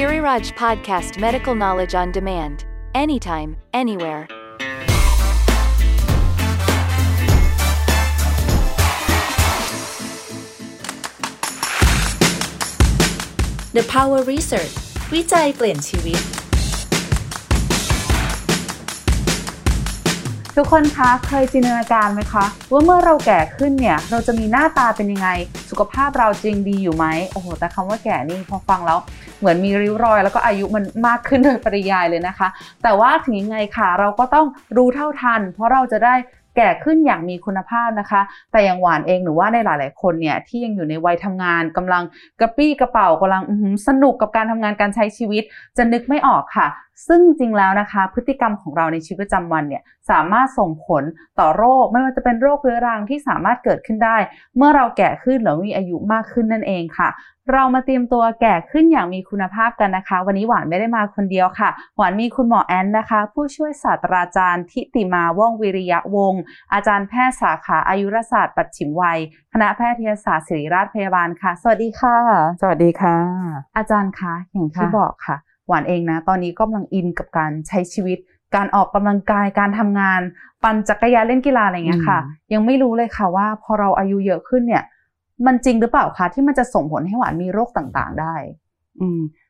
Siriraj Podcast, Medical Knowledge on Demand. Anytime, anywhere. The Power Research วิจัยเปลี่ยนชีวิตทุกคนคะเคยจินตนาการไหมคะว่าเมื่อเราแก่ขึ้นเนี่ยเราจะมีหน้าตาเป็นยังไงสุขภาพเราจริงดีอยู่ไหมโอ้โหแต่คำว่าแก่นี่พอฟังแล้วเหมือนมีริ้วรอยแล้วก็อายุมันมากขึ้นโดยปริยายเลยนะคะแต่ว่าถึงยังไงค่ะเราก็ต้องรู้เท่าทันเพราะเราจะได้แก่ขึ้นอย่างมีคุณภาพนะคะแต่อย่างหวานเองหรือว่าในหลายๆคนเนี่ยที่ยังอยู่ในวัยทำงานกำลังกระปี้กระเป๋ากำลังสนุกกับการทำงานการใช้ชีวิตจะนึกไม่ออกค่ะซึ่งจริงแล้วนะคะพฤติกรรมของเราในชีวิตประจำวันเนี่ยสามารถส่งผลต่อโรคไม่ว่าจะเป็นโรคเรื้อรังที่สามารถเกิดขึ้นได้เมื่อเราแก่ขึ้นหรือมีอายุมากขึ้นนั่นเองค่ะเรามาเตรียมตัวแก่ขึ้นอย่างมีคุณภาพกันนะคะวันนี้หวานไม่ได้มาคนเดียวค่ะหวานมีคุณหมอแอนนะคะผู้ช่วยศาสตราจารย์ทิติมาว่องวิริยะวงศ์อาจารย์แพทย์สาขาอายุรศาสตร์ปัจฉิมวัยคณะแพทยศาสตร์ศิริราชพยาบาลค่ะสวัสดีค่ะสวัสดีค่ะอาจารย์คะอย่างที่บอกค่ะหวานเองนะตอนนี้ก็กำลังอินกับการใช้ชีวิตการออกกำลังกายการทำงานปั่นจักรยานเล่นกีฬาอะไรเงี้ยค่ะยังไม่รู้เลยค่ะว่าพอเราอายุเยอะขึ้นเนี่ยมันจริงหรือเปล่าคะที่มันจะส่งผลให้หวานมีโรคต่างๆได้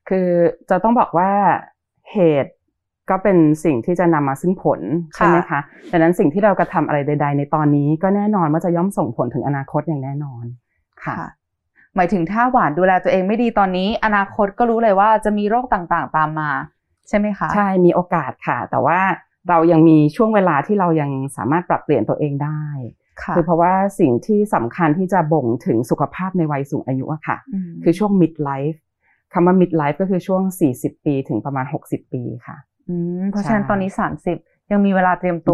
คือจะต้องบอกว่าเหตุก็เป็นสิ่งที่จะนำมาซึ่งผลใช่ไหมคะดังนั้นสิ่งที่เรากระทำอะไรใดๆในตอนนี้ก็แน่นอนว่าจะย่อมส่งผลถึงอนาคตอย่างแน่นอนค่ะหมายถึงถ้าหวานดูแลตัวเองไม่ดีตอนนี้อนาคตก็รู้เลยว่าจะมีโรคต่างๆตามมาใช่ไหมคะใช่มีโอกาสค่ะแต่ว่าเรายังมีช่วงเวลาที่เรายังสามารถปรับเปลี่ยนตัวเองได้คือเพราะว่าสิ่งที่สำคัญที่จะบ่งถึงสุขภาพในวัยสูงอายุอะค่ะคือช่วง mid life คำว่า mid life ก็คือช่วง40ปีถึงประมาณ60ปีค่ะเพราะฉะนั้นตอนนี้30ยังมีเวลาเตรียมตั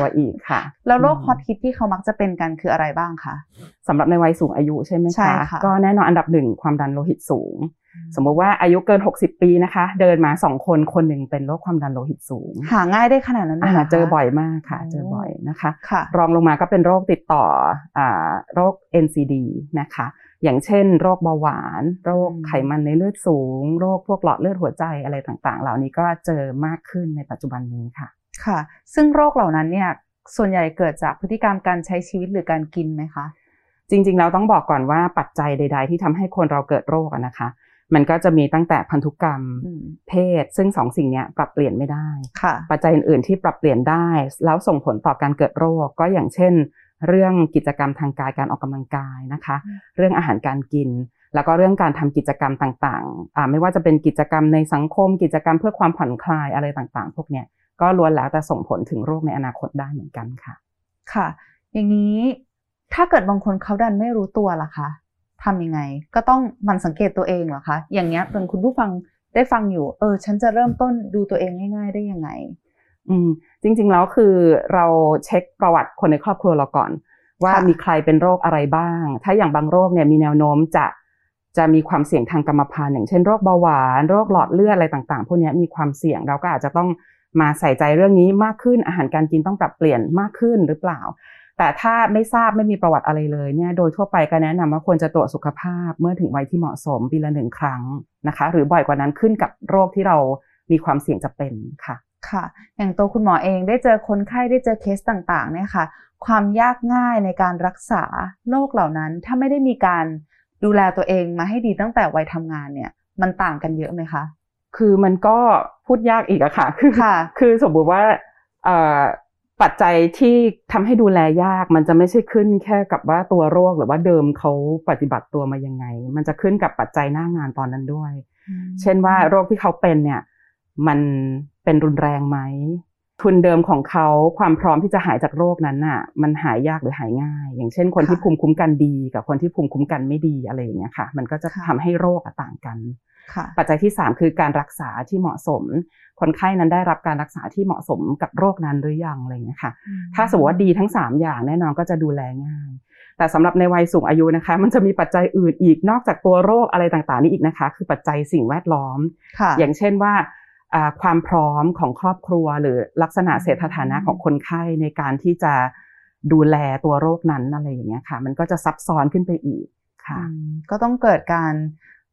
วอีกค่ะแล้วโรคฮอตฮิตที่เขามักจะเป็นกันคืออะไรบ้างคะสำหรับในวัยสูงอายุใช่ไหมคะก็แน่นอนอันดับหนึ่งความดันโลหิตสูงสมมติว่าอายุเกิน60ปีนะคะเดินมา2คนคนหนึ่งเป็นโรคความดันโลหิตสูงหาง่ายได้ขนาดนั้นนะคะเจอบ่อยมากค่ะเจอบ่อยนะคะรองลงมาก็เป็นโรคติดต่อโรค NCD นะคะอย่างเช่นโรคเบาหวานโรคไขมันในเลือดสูงโรคพวกหลอดเลือดหัวใจอะไรต่างๆเหล่านี้ก็เจอมากขึ้นในปัจจุบันนี้ค่ะค่ะซึ่งโรคเหล่านั้นเนี่ยส่วนใหญ่เกิดจากพฤติกรรมการใช้ชีวิตหรือการกินไหมคะจริงๆแล้วต้องบอกก่อนว่าปัจจัยใดๆที่ทำให้คนเราเกิดโรคนะคะมันก็จะมีตั้งแต่พันธุกรรมเพศซึ่งสองสิ่งนี้ปรับเปลี่ยนไม่ได้ปัจจัยอื่นๆที่ปรับเปลี่ยนได้แล้วส่งผลต่อการเกิดโรคก็อย่างเช่นเรื่องกิจกรรมทางกายการออกกำลังกายนะคะเรื่องอาหารการกินแล้วก็เรื่องการทำกิจกรรมต่างๆไม่ว่าจะเป็นกิจกรรมในสังคมกิจกรรมเพื่อความผ่อนคลายอะไรต่างๆพวกนี้ก็ล้วนแล้วแต่ส่งผลถึงโรคในอนาคตได้เหมือนกันค่ะค่ะอย่างนี้ถ้าเกิดบางคนเขาดันไม่รู้ตัวล่ะคะทำยังไงก็ต้องมันสังเกตตัวเองเหรอคะอย่างเงี้ยเป็นคุณผู้ฟังได้ฟังอยู่ฉันจะเริ่มต้นดูตัวเองง่ายๆได้ยังไงจริงๆแล้วคือเราเช็คประวัติคนในครอบครัวเราก่อนว่ามีใครเป็นโรคอะไรบ้างถ้าอย่างบางโรคเนี่ยมีแนวโน้มจะมีความเสี่ยงทางกรรมพันธุ์อย่างเช่นโรคเบาหวานโรคหลอดเลือดอะไรต่างๆพวกนี้มีความเสี่ยงเราก็อาจจะต้องมาใส่ใจเรื่องนี้มากขึ้นอาหารการกินต้องปรับเปลี่ยนมากขึ้นหรือเปล่าแต่ถ้าไม่ทราบไม่มีประวัติอะไรเลยเนี่ยโดยทั่วไปก็แนะนำว่าควรจะตรวจสุขภาพเมื่อถึงวัยที่เหมาะสมปีละ1ครั้งนะคะหรือบ่อยกว่านั้นขึ้นกับโรคที่เรามีความเสี่ยงจะเป็นค่ะค่ะอย่างตัวคุณหมอเองได้เจอคนไข้ได้เจอเคสต่างๆเนี่ยค่ะความยากง่ายในการรักษาโรคเหล่านั้นถ้าไม่ได้มีการดูแลตัวเองมาให้ดีตั้งแต่วัยทำงานเนี่ยมันต่างกันเยอะไหมคะคือมันก็พูดยากอีกอะค่ะคือสมมติว่าปัจจัยที่ทำให้ดูแลยากมันจะไม่ใช่ขึ้นแค่กับว่าตัวโรคหรือว่าเดิมเขาปฏิบัติตัวมายังไงมันจะขึ้นกับปัจจัยหน้างานตอนนั้นด้วยเช่นว่าโรคที่เขาเป็นเนี่ยมันเป็นรุนแรงไหมทุนเดิมของเขาความพร้อมที่จะหายจากโรคนั้นน่ะมันหายยากหรือหายง่ายอย่างเช่นคนที่ภูมิคุ้มกันดีกับคนที่ภูมิคุ้มกันไม่ดีอะไรอย่างเงี้ยค่ะมันก็จะทำให้โรคต่างกันปัจจัยที่3คือการรักษาที่เหมาะสมคนไข้นั้นได้รับการรักษาที่เหมาะสมกับโรคนั้นหรือยังอะไรอย่างเงี้ยค่ะถ้าสมมติว่าดีทั้ง3อย่างแน่นอนก็จะดูแลง่ายแต่สำหรับในวัยสูงอายุนะคะมันจะมีปัจจัยอื่นอีกนอกจากตัวโรคอะไรต่างๆนี้อีกนะคะคือปัจจัยสิ่งแวดล้อมอย่างเช่นว่าความพร้อมของครอบครัวหรือลักษณะเศรษฐฐานะของคนไข้ในการที่จะดูแลตัวโรคนั้นอะไรอย่างเงี้ยค่ะมันก็จะซับซ้อนขึ้นไปอีกค่ะก็ต้องเกิดการ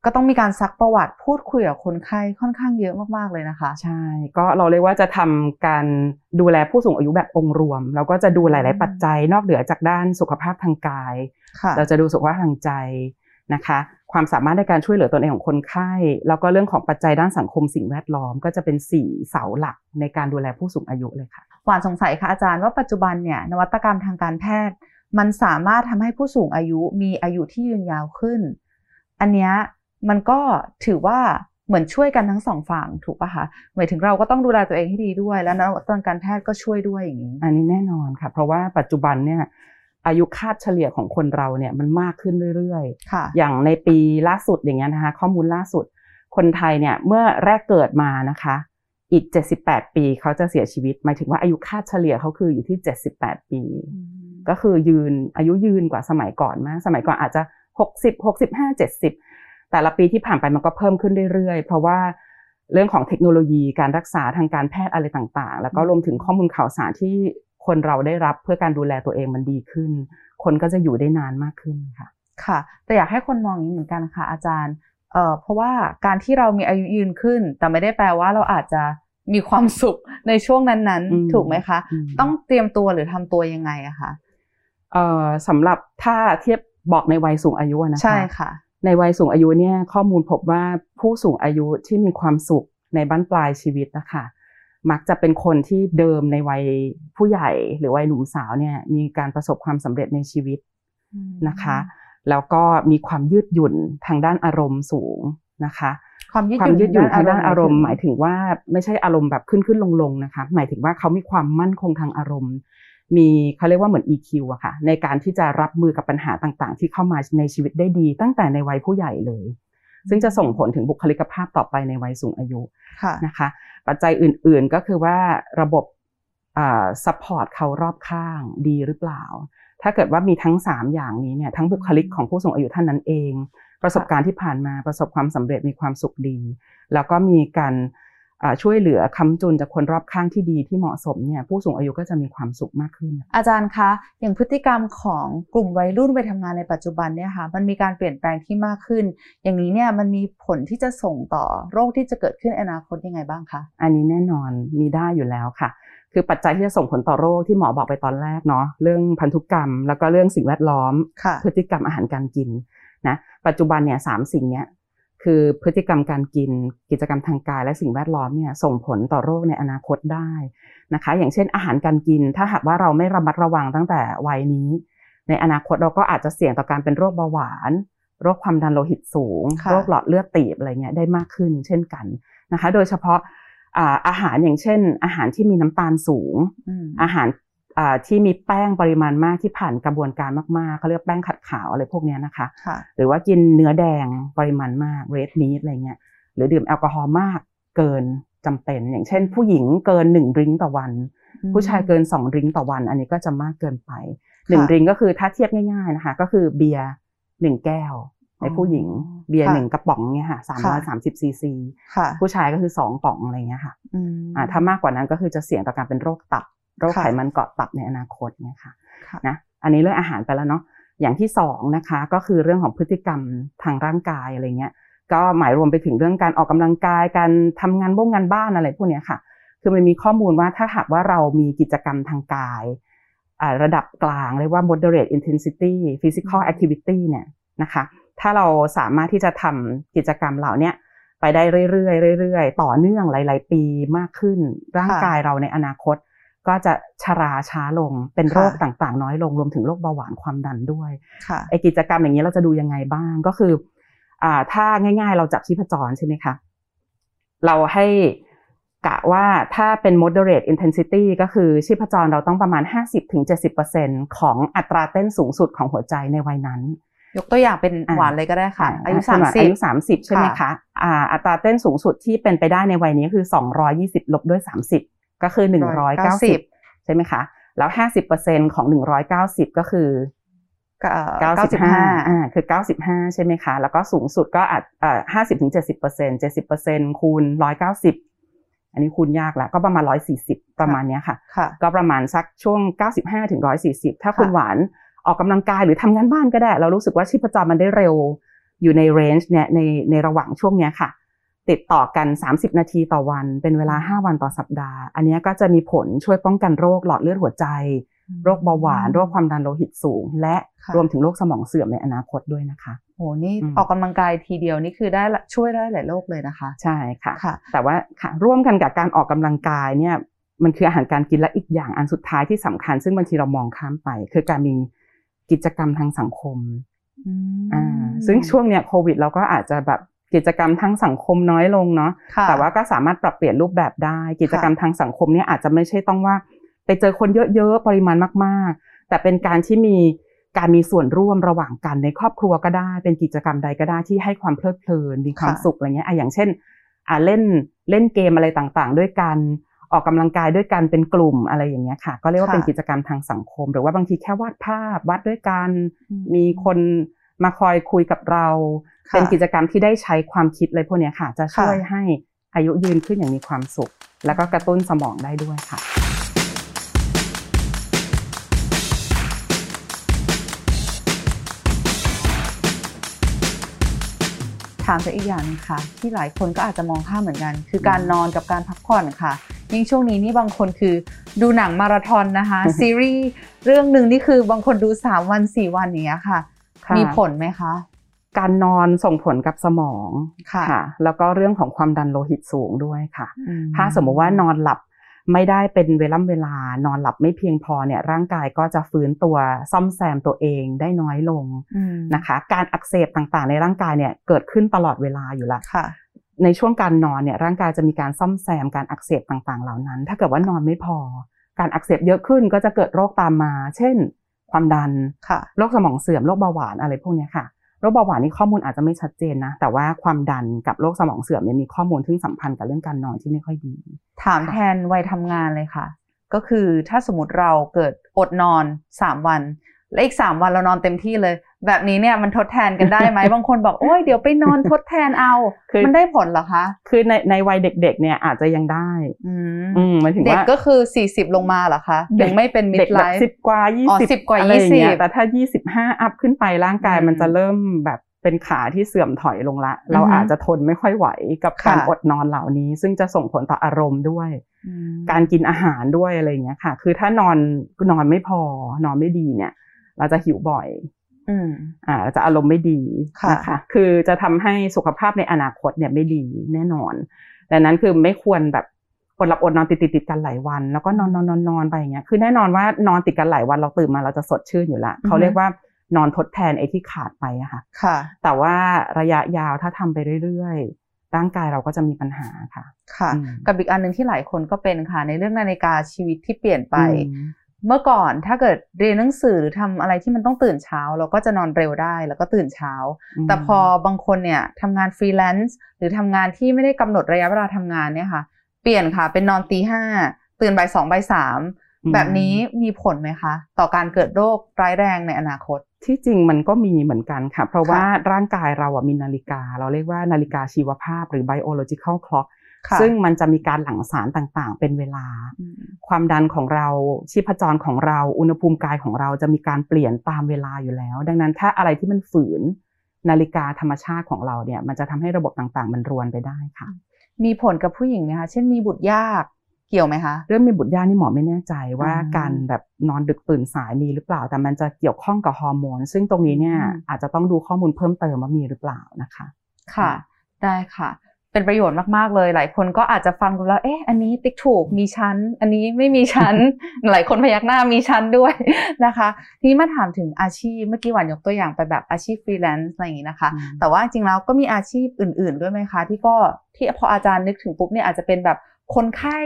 ก็ต้องมีการซักประวัติพูดคุยกับคนไข้ค่อนข้างเยอะมากๆเลยนะคะใช่ก็เราเรียกว่าจะทำการดูแลผู้สูงอายุแบบองค์รวมแล้วก็จะดูหลายๆปัจจัยนอกเหนือจากด้านสุขภาพทางกายเราจะดูสุขภาพทางใจนะคะความสามารถในการช่วยเหลือตนเองของคนไข้แล้วก็เรื่องของปัจจัยด้านสังคมสิ่งแวดล้อมก็จะเป็น4 เสาหลักในการดูแลผู้สูงอายุเลยค่ะหวานสงสัยค่ะอาจารย์ว่าปัจจุบันเนี่ยนวัตกรรมทางการแพทย์มันสามารถทำให้ผู้สูงอายุมีอายุที่ยืนยาวขึ้นอันเนี้ยมันก็ถือว่าเหมือนช่วยกันทั้งสองฝั่งถูกป่ะคะหมายถึงเราก็ต้องดูแลตัวเองให้ดีด้วยแล้วนวัตกรรมการแพทย์ก็ช่วยด้วยอย่างนี้อันนี้แน่นอนค่ะเพราะว่าปัจจุบันเนี่ยอายุคาดเฉลี่ยของคนเราเนี่ยมันมากขึ้นเรื่อยๆอย่างในปีล่าสุดอย่างเงี้ยนะคะข้อมูลล่าสุดคนไทยเนี่ยเมื่อแรกเกิดมานะคะอีก78ปีเขาจะเสียชีวิตหมายถึงว่าอายุคาดเฉลี่ยเขาคืออยู่ที่78ปีก็คือยืนอายุยืนกว่าสมัยก่อนมากสมัยก่อนอาจจะ60 65 70แต่ละปีที่ผ่านไปมันก็เพิ่มขึ้นเรื่อยๆเพราะว่าเรื่องของเทคโนโลยีการรักษาทางการแพทย์อะไรต่างๆแล้วก็รวมถึงข้อมูลข่าวสารที่คนเราได้รับเพื่อการดูแลตัวเองมันดีขึ้นคนก็จะอยู่ได้นานมากขึ้นค่ะค่ะแต่อยากให้คนมองอย่างนี้เหมือนกันค่ะอาจารย์เพราะว่าการที่เรามีอายุยืนขึ้นแต่ไม่ได้แปลว่าเราอาจจะมีความสุขในช่วงนั้นๆถูกไหมคะต้องเตรียมตัวหรือทำตัวยังไงอะคะสำหรับถ้าเทียบบอกในวัยสูงอายุนะคะใช่ค่ะในวัยสูงอายุเนี่ยข้อมูลพบว่าผู้สูงอายุที่มีความสุขในบั้นปลายชีวิตนะคะมักจะเป็นคนที่เดิมในวัยผู้ใหญ่หรือวัยหนุ่มสาวเนี่ยมีการประสบความสำเร็จในชีวิตนะคะแล้วก็มีความยืดหยุ่นทางด้านอารมณ์สูงนะคะความยืดหยุ่นทางด้านอารมณ์หมายถึงว่าไม่ใช่อารมณ์แบบขึ้นลงๆนะคะหมายถึงว่าเขามีความมั่นคงทางอารมณ์มีเขาเรียกว่าเหมือน EQ อะค่ะในการที่จะรับมือกับปัญหาต่างๆที่เข้ามาในชีวิตได้ดีตั้งแต่ในวัยผู้ใหญ่เลยซึ่งจะส่งผลถึงบุคลิกภาพต่อไปในวัยสูงอายุนะคะปัจจัยอื่นๆก็คือว่าระบบซัพพอร์ตเขารอบข้างดีหรือเปล่าถ้าเกิดว่ามีทั้ง3อย่างนี้เนี่ยทั้งบุคลิกของผู้สูงอายุท่านนั้นเองประสบการณ์ที่ผ่านมาประสบความสำเร็จมีความสุขดีแล้วก็มีการช่วยเหลือคำจุนจากคนรอบข้างที่ดีที่เหมาะสมเนี่ยผู้สูงอายุก็จะมีความสุขมากขึ้นอาจารย์คะอย่างพฤติกรรมของกลุ่มวัยรุ่นไปทำงานในปัจจุบันเนี่ยค่ะมันมีการเปลี่ยนแปลงที่มากขึ้นอย่างนี้เนี่ยมันมีผลที่จะส่งต่อโรคที่จะเกิดขึ้นในอนาคตยังไงบ้างคะอันนี้แน่นอนมีได้อยู่แล้วค่ะคือปัจจัยที่จะส่งผลต่อโรคที่หมอบอกไปตอนแรกเนาะเรื่องพันธุกรรมแล้วก็เรื่องสิ่งแวดล้อมพฤติกรรมอาหารการกินนะปัจจุบันเนี่ย3สิ่งเนี้ยคือพฤติกรรมการกินกิจกรรมทางกายและสิ่งแวดล้อมเนี่ยส่งผลต่อโรคในอนาคตได้นะคะอย่างเช่นอาหารการกินถ้าหากว่าเราไม่ระมัดระวังตั้งแต่วัยนี้ในอนาคตเราก็อาจจะเสี่ยงต่อการเป็นโรคเบาหวานโรคความดันโลหิตสูงโรคหลอดเลือดตีบอะไรเงี้ยได้มากขึ้นเช่นกันนะคะโดยเฉพาะอาหารอย่างเช่นอาหารที่มีน้ำตาลสูงอาหารที่มีแป้งปริมาณมากที่ผ่านกระบวนการมากๆเขาเรียกแป้งขัดขาวอะไรพวกนี้นะคะหรือว่ากินเนื้อแดงปริมาณมาก red meat อะไรเงี้ยหรือดื่มแอลกอฮอล์มากเกินจำเป็นอย่างเช่นผู้หญิงเกิน1ดริงก์ต่อวันผู้ชายเกิน2ดริงก์ต่อวันอันนี้ก็จะมากเกินไป1ดริงก์ก็คือถ้าเทียบง่ายๆนะคะก็คือเบียร์1แก้วในผู้หญิงเบียร์1กระป๋องเนี่ยค่ะ330ซีซีผู้ชายก็คือ2ป๋องอะไรเงี้ยค่ะถ้ามากกว่านั้นก็คือจะเสี่ยงต่อการเป็นโรคตับโรคไขมันเกาะตับในอนาคตเนี่ยค่ะนะอันนี้เรื่องอาหารไปแล้วเนาะอย่างที่2นะคะก็คือเรื่องของพฤติกรรมทางร่างกายอะไรเงี้ยก็หมายรวมไปถึงเรื่องการออกกำลังกายการทำงานบ้านอะไรพวกนี้ค่ะคือมันมีข้อมูลว่าถ้าหากว่าเรามีกิจกรรมทางกายระดับกลางเรียกว่า moderate intensity physical activity เนี่ยนะคะถ้าเราสามารถที่จะทำกิจกรรมเหล่านี้ไปได้เรื่อยๆต่อเนื่องหลายๆปีมากขึ้นร่างกายเราในอนาคตก็จะชราช้าลงเป็นโรคต่างๆน้อยลงรวมถึงโรคเบาหวานความดันด้วยไอ้กิจกรรมอย่างนี้เราจะดูยังไงบ้างก็คือถ้าง่ายๆเราจับชีพจรใช่ไหมคะเราให้กะว่าถ้าเป็น moderate intensity ก็คือชีพจรเราต้องประมาณ 50-70% ของอัตราเต้นสูงสุดของหัวใจในวัยนั้นยกตัวอย่างเป็นหวานเลยก็ได้ค่ะอายุ 30ใช่ไหมคะอัตราเต้นสูงสุดที่เป็นไปได้ในวัยนี้คือ220 ลบด้วย 30ก็คือ190ใช่ไหมคะแล้ว 50% ของ190ก็คือ95คือ95ใช่ไหมคะแล้วก็สูงสุดก็อาจ50-70% 70% คูณ190อันนี้คูณยากละก็ประมาณ140ประมาณเนี้ยค่ะก็ประมาณสักช่วง95-140ถ้าคุณหวานออกกำลังกายหรือทำงานบ้านก็ได้เรารู้สึกว่าชีพจรมันได้เร็ว อยู่ในเรนจ์เนี่ยในระหว่างช่วงเนี้ยค่ะติดต่อกัน30นาทีต่อวันเป็นเวลา5วันต่อสัปดาห์อันนี้ก็จะมีผลช่วยป้องกันโรคหลอดเลือดหัวใจโรคเบาหวานโรคความดันโลหิตสูงและรวมถึงโรคสมองเสื่อมในอนาคตด้วยนะคะโอ้นี่ออกกำลังกายทีเดียวนี่คือได้ช่วยได้หลายโรคเลยนะคะใช่ค่ะแต่ว่าร่วมกันกับการออกกำลังกายเนี่ยมันคืออาหารการกินและอีกอย่างอันสุดท้ายที่สำคัญซึ่งบางทีเรามองข้ามไปคือการมีกิจกรรมทางสังคมซึ่งช่วงเนี้ยโควิดเราก็อาจจะแบบกิจกรรมทางสังคมน้อยลงเนาะแต่ว่าก็สามารถปรับเปลี่ยนรูปแบบได้กิจกรรมทางสังคมเนี่ยอาจจะไม่ใช่ต้องว่าไปเจอคนเยอะๆปริมาณมากๆแต่เป็นการที่มีการมีส่วนร่วมระหว่างกันในครอบครัวก็ได้เป็นกิจกรรมใดก็ได้ที่ให้ความเพลิดเพลินมีความสุขอะไรเงี้ยอย่างเช่นเล่นเกมอะไรต่างๆด้วยกันออกกำลังกายด้วยกันเป็นกลุ่มอะไรอย่างเงี้ยค่ะก็เรียกว่าเป็นกิจกรรมทางสังคมหรือว่าบางทีแค่วาดภาพวาดด้วยกันมีคนมาคอยคุยกับเราเป็นกิจกรรมที่ได้ใช้ความคิดอะไรพวกเนี้ยค่ะจะช่วยให้อายุยืนขึ้นอย่างมีความสุขแล้วก็กระตุ้นสมองได้ด้วยค่ะถามแต่อีกอย่างค่ะที่หลายคนก็อาจจะมองข้ามเหมือนกันคือการนอนกับการพักผ่อนค่ะยิ่งช่วงนี้นี่บางคนคือดูหนังมาราธอนนะคะซีรีส์เรื่องหนึ่งนี่คือบางคนดู3วัน4วันอย่างเงี้ยค่ะมีผลไหมคะการนอนส่งผลกับสมองค่ะแล้วก็เรื่องของความดันโลหิตสูงด้วยค่ะถ้าสมมุติว่านอนหลับไม่ได้เป็นเวลานอนหลับไม่เพียงพอเนี่ยร่างกายก็จะฟื้นตัวซ่อมแซมตัวเองได้น้อยลงนะคะการอักเสบต่างๆในร่างกายเนี่ยเกิดขึ้นตลอดเวลาอยู่ละในช่วงการนอนเนี่ยร่างกายจะมีการซ่อมแซมการอักเสบต่างๆเหล่านั้นถ้าเกิดว่านอนไม่พอการอักเสบเยอะขึ้นก็จะเกิดโรคตามมาเช่นความดันโรคสมองเสื่อมโรคเบาหวานอะไรพวกนี้ค่ะโรคเบาหวานนี่ข้อมูลอาจจะไม่ชัดเจนนะแต่ว่าความดันกับโรคสมองเสื่อมเนี่ยมีข้อมูลที่สัมพันธ์กับเรื่องการนอนที่ไม่ค่อยดีถามแทนวัยทำงานเลยค่ะก็คือถ้าสมมติเราเกิดอดนอน3วันและอีก3วันเรานอนเต็มที่เลยแบบนี้เนี่ยมันทดแทนกันได้ไหม บางคนบอกโอ้ยเดี๋ยวไปนอนทดแทนเอามันได้ผลเหรอคะคือในวัยเด็กๆเนี่ยอาจจะยังได้มันถึงว่าเด็กก็คือ40ลงมาเหรอคะยังไม่เป็นมิดไลฟ์10 กว่า 20อะไรอย่างเงี้ยแต่ถ้า25อัพขึ้นไปร่างกายมันจะเริ่มแบบเป็นขาที่เสื่อมถอยลงละเราอาจจะทนไม่ค่อยไหวกับการอดนอนเหล่านี้ซึ่งจะส่งผลต่ออารมณ์ด้วยการกินอาหารด้วยอะไรอย่างเงี้ยค่ะคือถ้านอนไม่พอนอนไม่ดีเนี่ยเราจะหิวบ่อยเราจะอารมณ์ไม่ดีนะคะคือจะทำให้สุขภาพในอนาคตเนี่ยไม่ดีแน่นอนดังนั้นคือไม่ควรแบบอดหลับอดนอนติดกันหลายวันแล้วก็นอนไปอย่างเงี้ยคือแน่นอนว่านอนติดกันหลายวันเราตื่นมาเราจะสดชื่นอยู่ละเขาเรียกว่านอนทดแทนไอ้ที่ขาดไปอะค่ะแต่ว่าระยะยาวถ้าทำไปเรื่อยๆร่างกายเราก็จะมีปัญหาค่ะค่ะกับอีกอันนึงที่หลายคนก็เป็นค่ะในเรื่องนาฬิกาชีวิตที่เปลี่ยนไปเมื่อก่อนถ้าเกิดเรียนหนังสือหรือทำอะไรที่มันต้องตื่นเช้าเราก็จะนอนเร็วได้แล้วก็ตื่นเช้าแต่พอบางคนเนี่ยทำงานฟรีแลนซ์หรือทำงานที่ไม่ได้กำหนดระยะเวลาทำงานเนี่ยค่ะเปลี่ยนค่ะเป็นนอนตี 5ตื่นบ่าย 2 บ่าย 3แบบนี้มีผลไหมคะต่อการเกิดโรคร้ายแรงในอนาคตที่จริงมันก็มีเหมือนกันค่ะเพราะว่าร่างกายเรามีนาฬิกาเราเรียกว่านาฬิกาชีวภาพหรือ biological clockซึ่งมันจะมีการหลั่งสารต่างๆเป็นเวลาความดันของเราชีพจรของเราอุณหภูมิกายของเราจะมีการเปลี่ยนตามเวลาอยู่แล้วดังนั้นถ้าอะไรที่มันฝืนนาฬิกาธรรมชาติของเราเนี่ยมันจะทำให้ระบบต่างๆมันรวนไปได้ค่ะมีผลกับผู้หญิงไหมคะเช่นมีบุตรยากเกี่ยวไหมคะเรื่องมีบุตรยากนี่หมอไม่แน่ใจว่าการแบบนอนดึกตื่นสายมีหรือเปล่าแต่มันจะเกี่ยวข้องกับฮอร์โมนซึ่งตรงนี้เนี่ยอาจจะต้องดูข้อมูลเพิ่มเติมว่ามีหรือเปล่านะคะค่ะได้ค่ะเป็นประโยชน์มากๆเลยหลายคนก็อาจจะฟังดูแล้วเอ๊ะอันนี้ติ๊กถูกมีชั้นอันนี้ไม่มีชั้น หลายคนพยักหน้ามีชั้นด้วยนะคะทีนี้มาถามถึงอาชีพเมื่อกี้หวานยกตัวอย่างไปแบบอาชีพฟรีแลนซ์อะไรอย่างนี้นะคะแต่ว่าจริงแล้วก็มีอาชีพอื่นๆด้วยไหมคะที่พออาจารย์นึกถึงปุ๊บเนี่ยอาจจะเป็นแบบคนไข้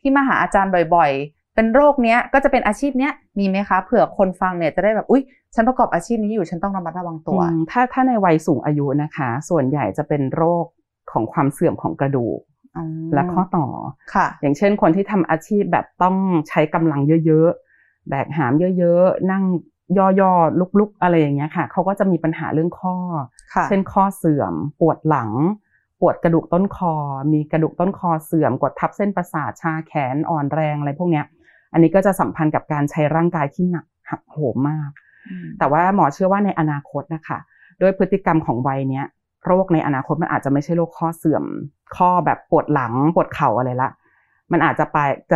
ที่มาหาอาจารย์บ่อยๆเป็นโรคเนี้ยก็จะเป็นอาชีพเนี้ยมีไหมคะเผื่อคนฟังเนี่ยจะได้แบบอุ๊ยฉันประกอบอาชีพนี้อยู่ฉันต้องระมัดระวังตัวถ้าในวัยสูงอายุนะคะส่วนใหญ่จะเป็นโรคของความเสื่อมของกระดูกและข้อต่ออย่างเช่นคนที่ทำอาชีพแบบต้องใช้กำลังเยอะๆแบกหามเยอะๆนั่งย่อๆลุกๆอะไรอย่างเงี้ยค่ะเขาก็จะมีปัญหาเรื่องข้อเช่นข้อเสื่อมปวดหลังปวดกระดูกต้นคอมีกระดูกต้นคอเสื่อมกดทับเส้นประสาทชาแขนอ่อนแรงอะไรพวกเนี้ยอันนี้ก็จะสัมพันธ์กับการใช้ร่างกายที่หนักหักโหมมากแต่ว่าหมอเชื่อว่าในอนาคตนะคะ ด้วยพฤติกรรมของวัยเนี้ยโรคในอนาคตมันอาจจะไม่ใช่โรคข้อเสื่อมข้อแบบปวดหลังปวดเข่าอะไรละมันอาจจ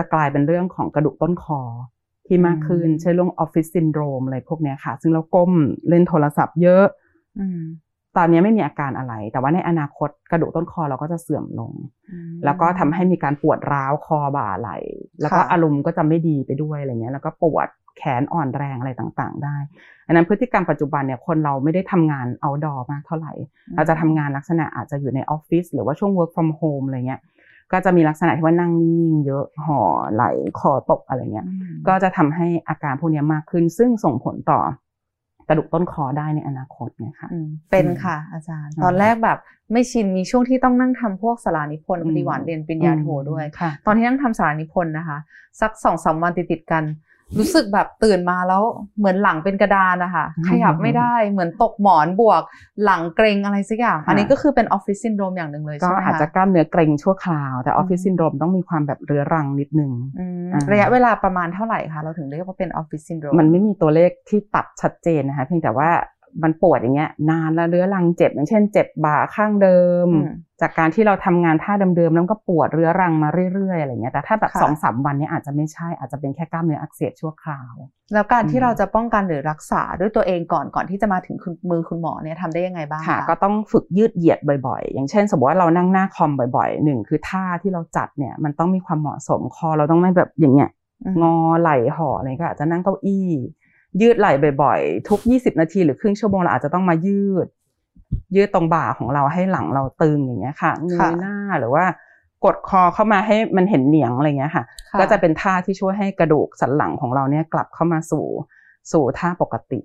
ะกลายเป็นเรื่องของกระดูกต้นคอที่มากขึ้นใช่เรื่องออฟฟิศซินโดรมอะไรพวกนี้ค่ะซึ่งเราก้มเล่นโทรศัพท์เยอะตอนนี้ไม่มีอาการอะไรแต่ว่าในอนาคตกระดูกต้นคอเราก็จะเสื่อมลงแล้วก็ทำให้มีการปวดร้าวคอบ่าไหล่แล้วก็อารมณ์ก็จะไม่ดีไปด้วยอะไรเงี้ยแล้วก็ปวดแขนอ่อนแรงอะไรต่างๆได้อันนั้นพฤติกรรมปัจจุบันเนี่ยคนเราไม่ได้ทำงานเอาท์ดอร์มากเท่าไหร่เราจะทำงานลักษณะอาจจะอยู่ในออฟฟิศหรือว่าช่วง work from home อะไรเงี้ยก็จะมีลักษณะที่ว่านั่งนิ่งเยอะห่อไหลคอตกอะไรเงี้ยก็จะทำให้อาการพวกนี้มากขึ้นซึ่งส่งผลต่อกระดูกต้นคอได้ในอนาคตนะคะเป็นค่ะอาจารย์ตอนแรกแบบไม่ชินมีช่วงที่ต้องนั่งทำพวกสารานิพนธ์ปฏิวัติเรียนปริญญาโทด้วยตอนที่นั่งทำสารานิพนธ์นะคะสัก 2-3 วันติดๆกันรู้สึกแบบตื่นมาแล้วเหมือนหลังเป็นกระดานนะคะขยับไม่ได้เหมือนตกหมอนบวกหลังเกร็งอะไรสักอย่างอันนี้ก็คือเป็นออฟฟิศซินโดรมอย่างหนึ่งเลยใช่ไหมคะก็อาจจะกล้ามเนื้อเกร็งชั่วคราวแต่ออฟฟิศซินโดรมต้องมีความแบบเรื้อรังนิดนึงระยะเวลาประมาณเท่าไหร่คะเราถึงเรียกว่าเป็นออฟฟิศซินโดรมมันไม่มีตัวเลขที่ตัดชัดเจนนะคะเพียงแต่ว่ามันปวดอย่างเงี้ยนานแล้วเรื้อรังเจ็บอย่างเช่นเจ็บบ่าข้างเดิมจากการที่เราทำงานท่าเดิมๆแล้วก็ปวดเรื้อรังมาเรื่อยๆอะไรเงี้ยแต่ถ้าแบบ 2-3 วันนี้อาจจะไม่ใช่อาจจะเป็นแค่กล้ามเนื้ออักเสบชั่วคราวแล้วการที่เราจะป้องกันหรือรักษาด้วยตัวเองก่อนที่จะมาถึงมือคุณหมอเนี่ยทำได้ยังไงบ้างค่ะก็ต้องฝึกยืดเหยียดบ่อยๆอย่างเช่นสมมติว่าเรานั่งหน้าคอมบ่อยๆหนึ่งคือท่าที่เราจัดเนี่ยมันต้องมีความเหมาะสมคอเราต้องไม่แบบอย่างเงี้ยงอไหล่ห่ออะไรก็อาจจะนั่งเก้าอี้ยืดไหล่บ่อยๆทุก20นาทีหรือครึ่งชั่วโมงเราอาจจะต้องมายืดตรงบ่าของเราให้หลังเราตึงอย่างเงี้ยค่ะเงยหน้าหรือว่ากดคอเข้ามาให้มันเห็นเหนียงอะไรเงี้ยค่ะก็จะเป็นท่าที่ช่วยให้กระดูกสันหลังของเราเนี่ยกลับเข้ามาสู่ท่าปกติ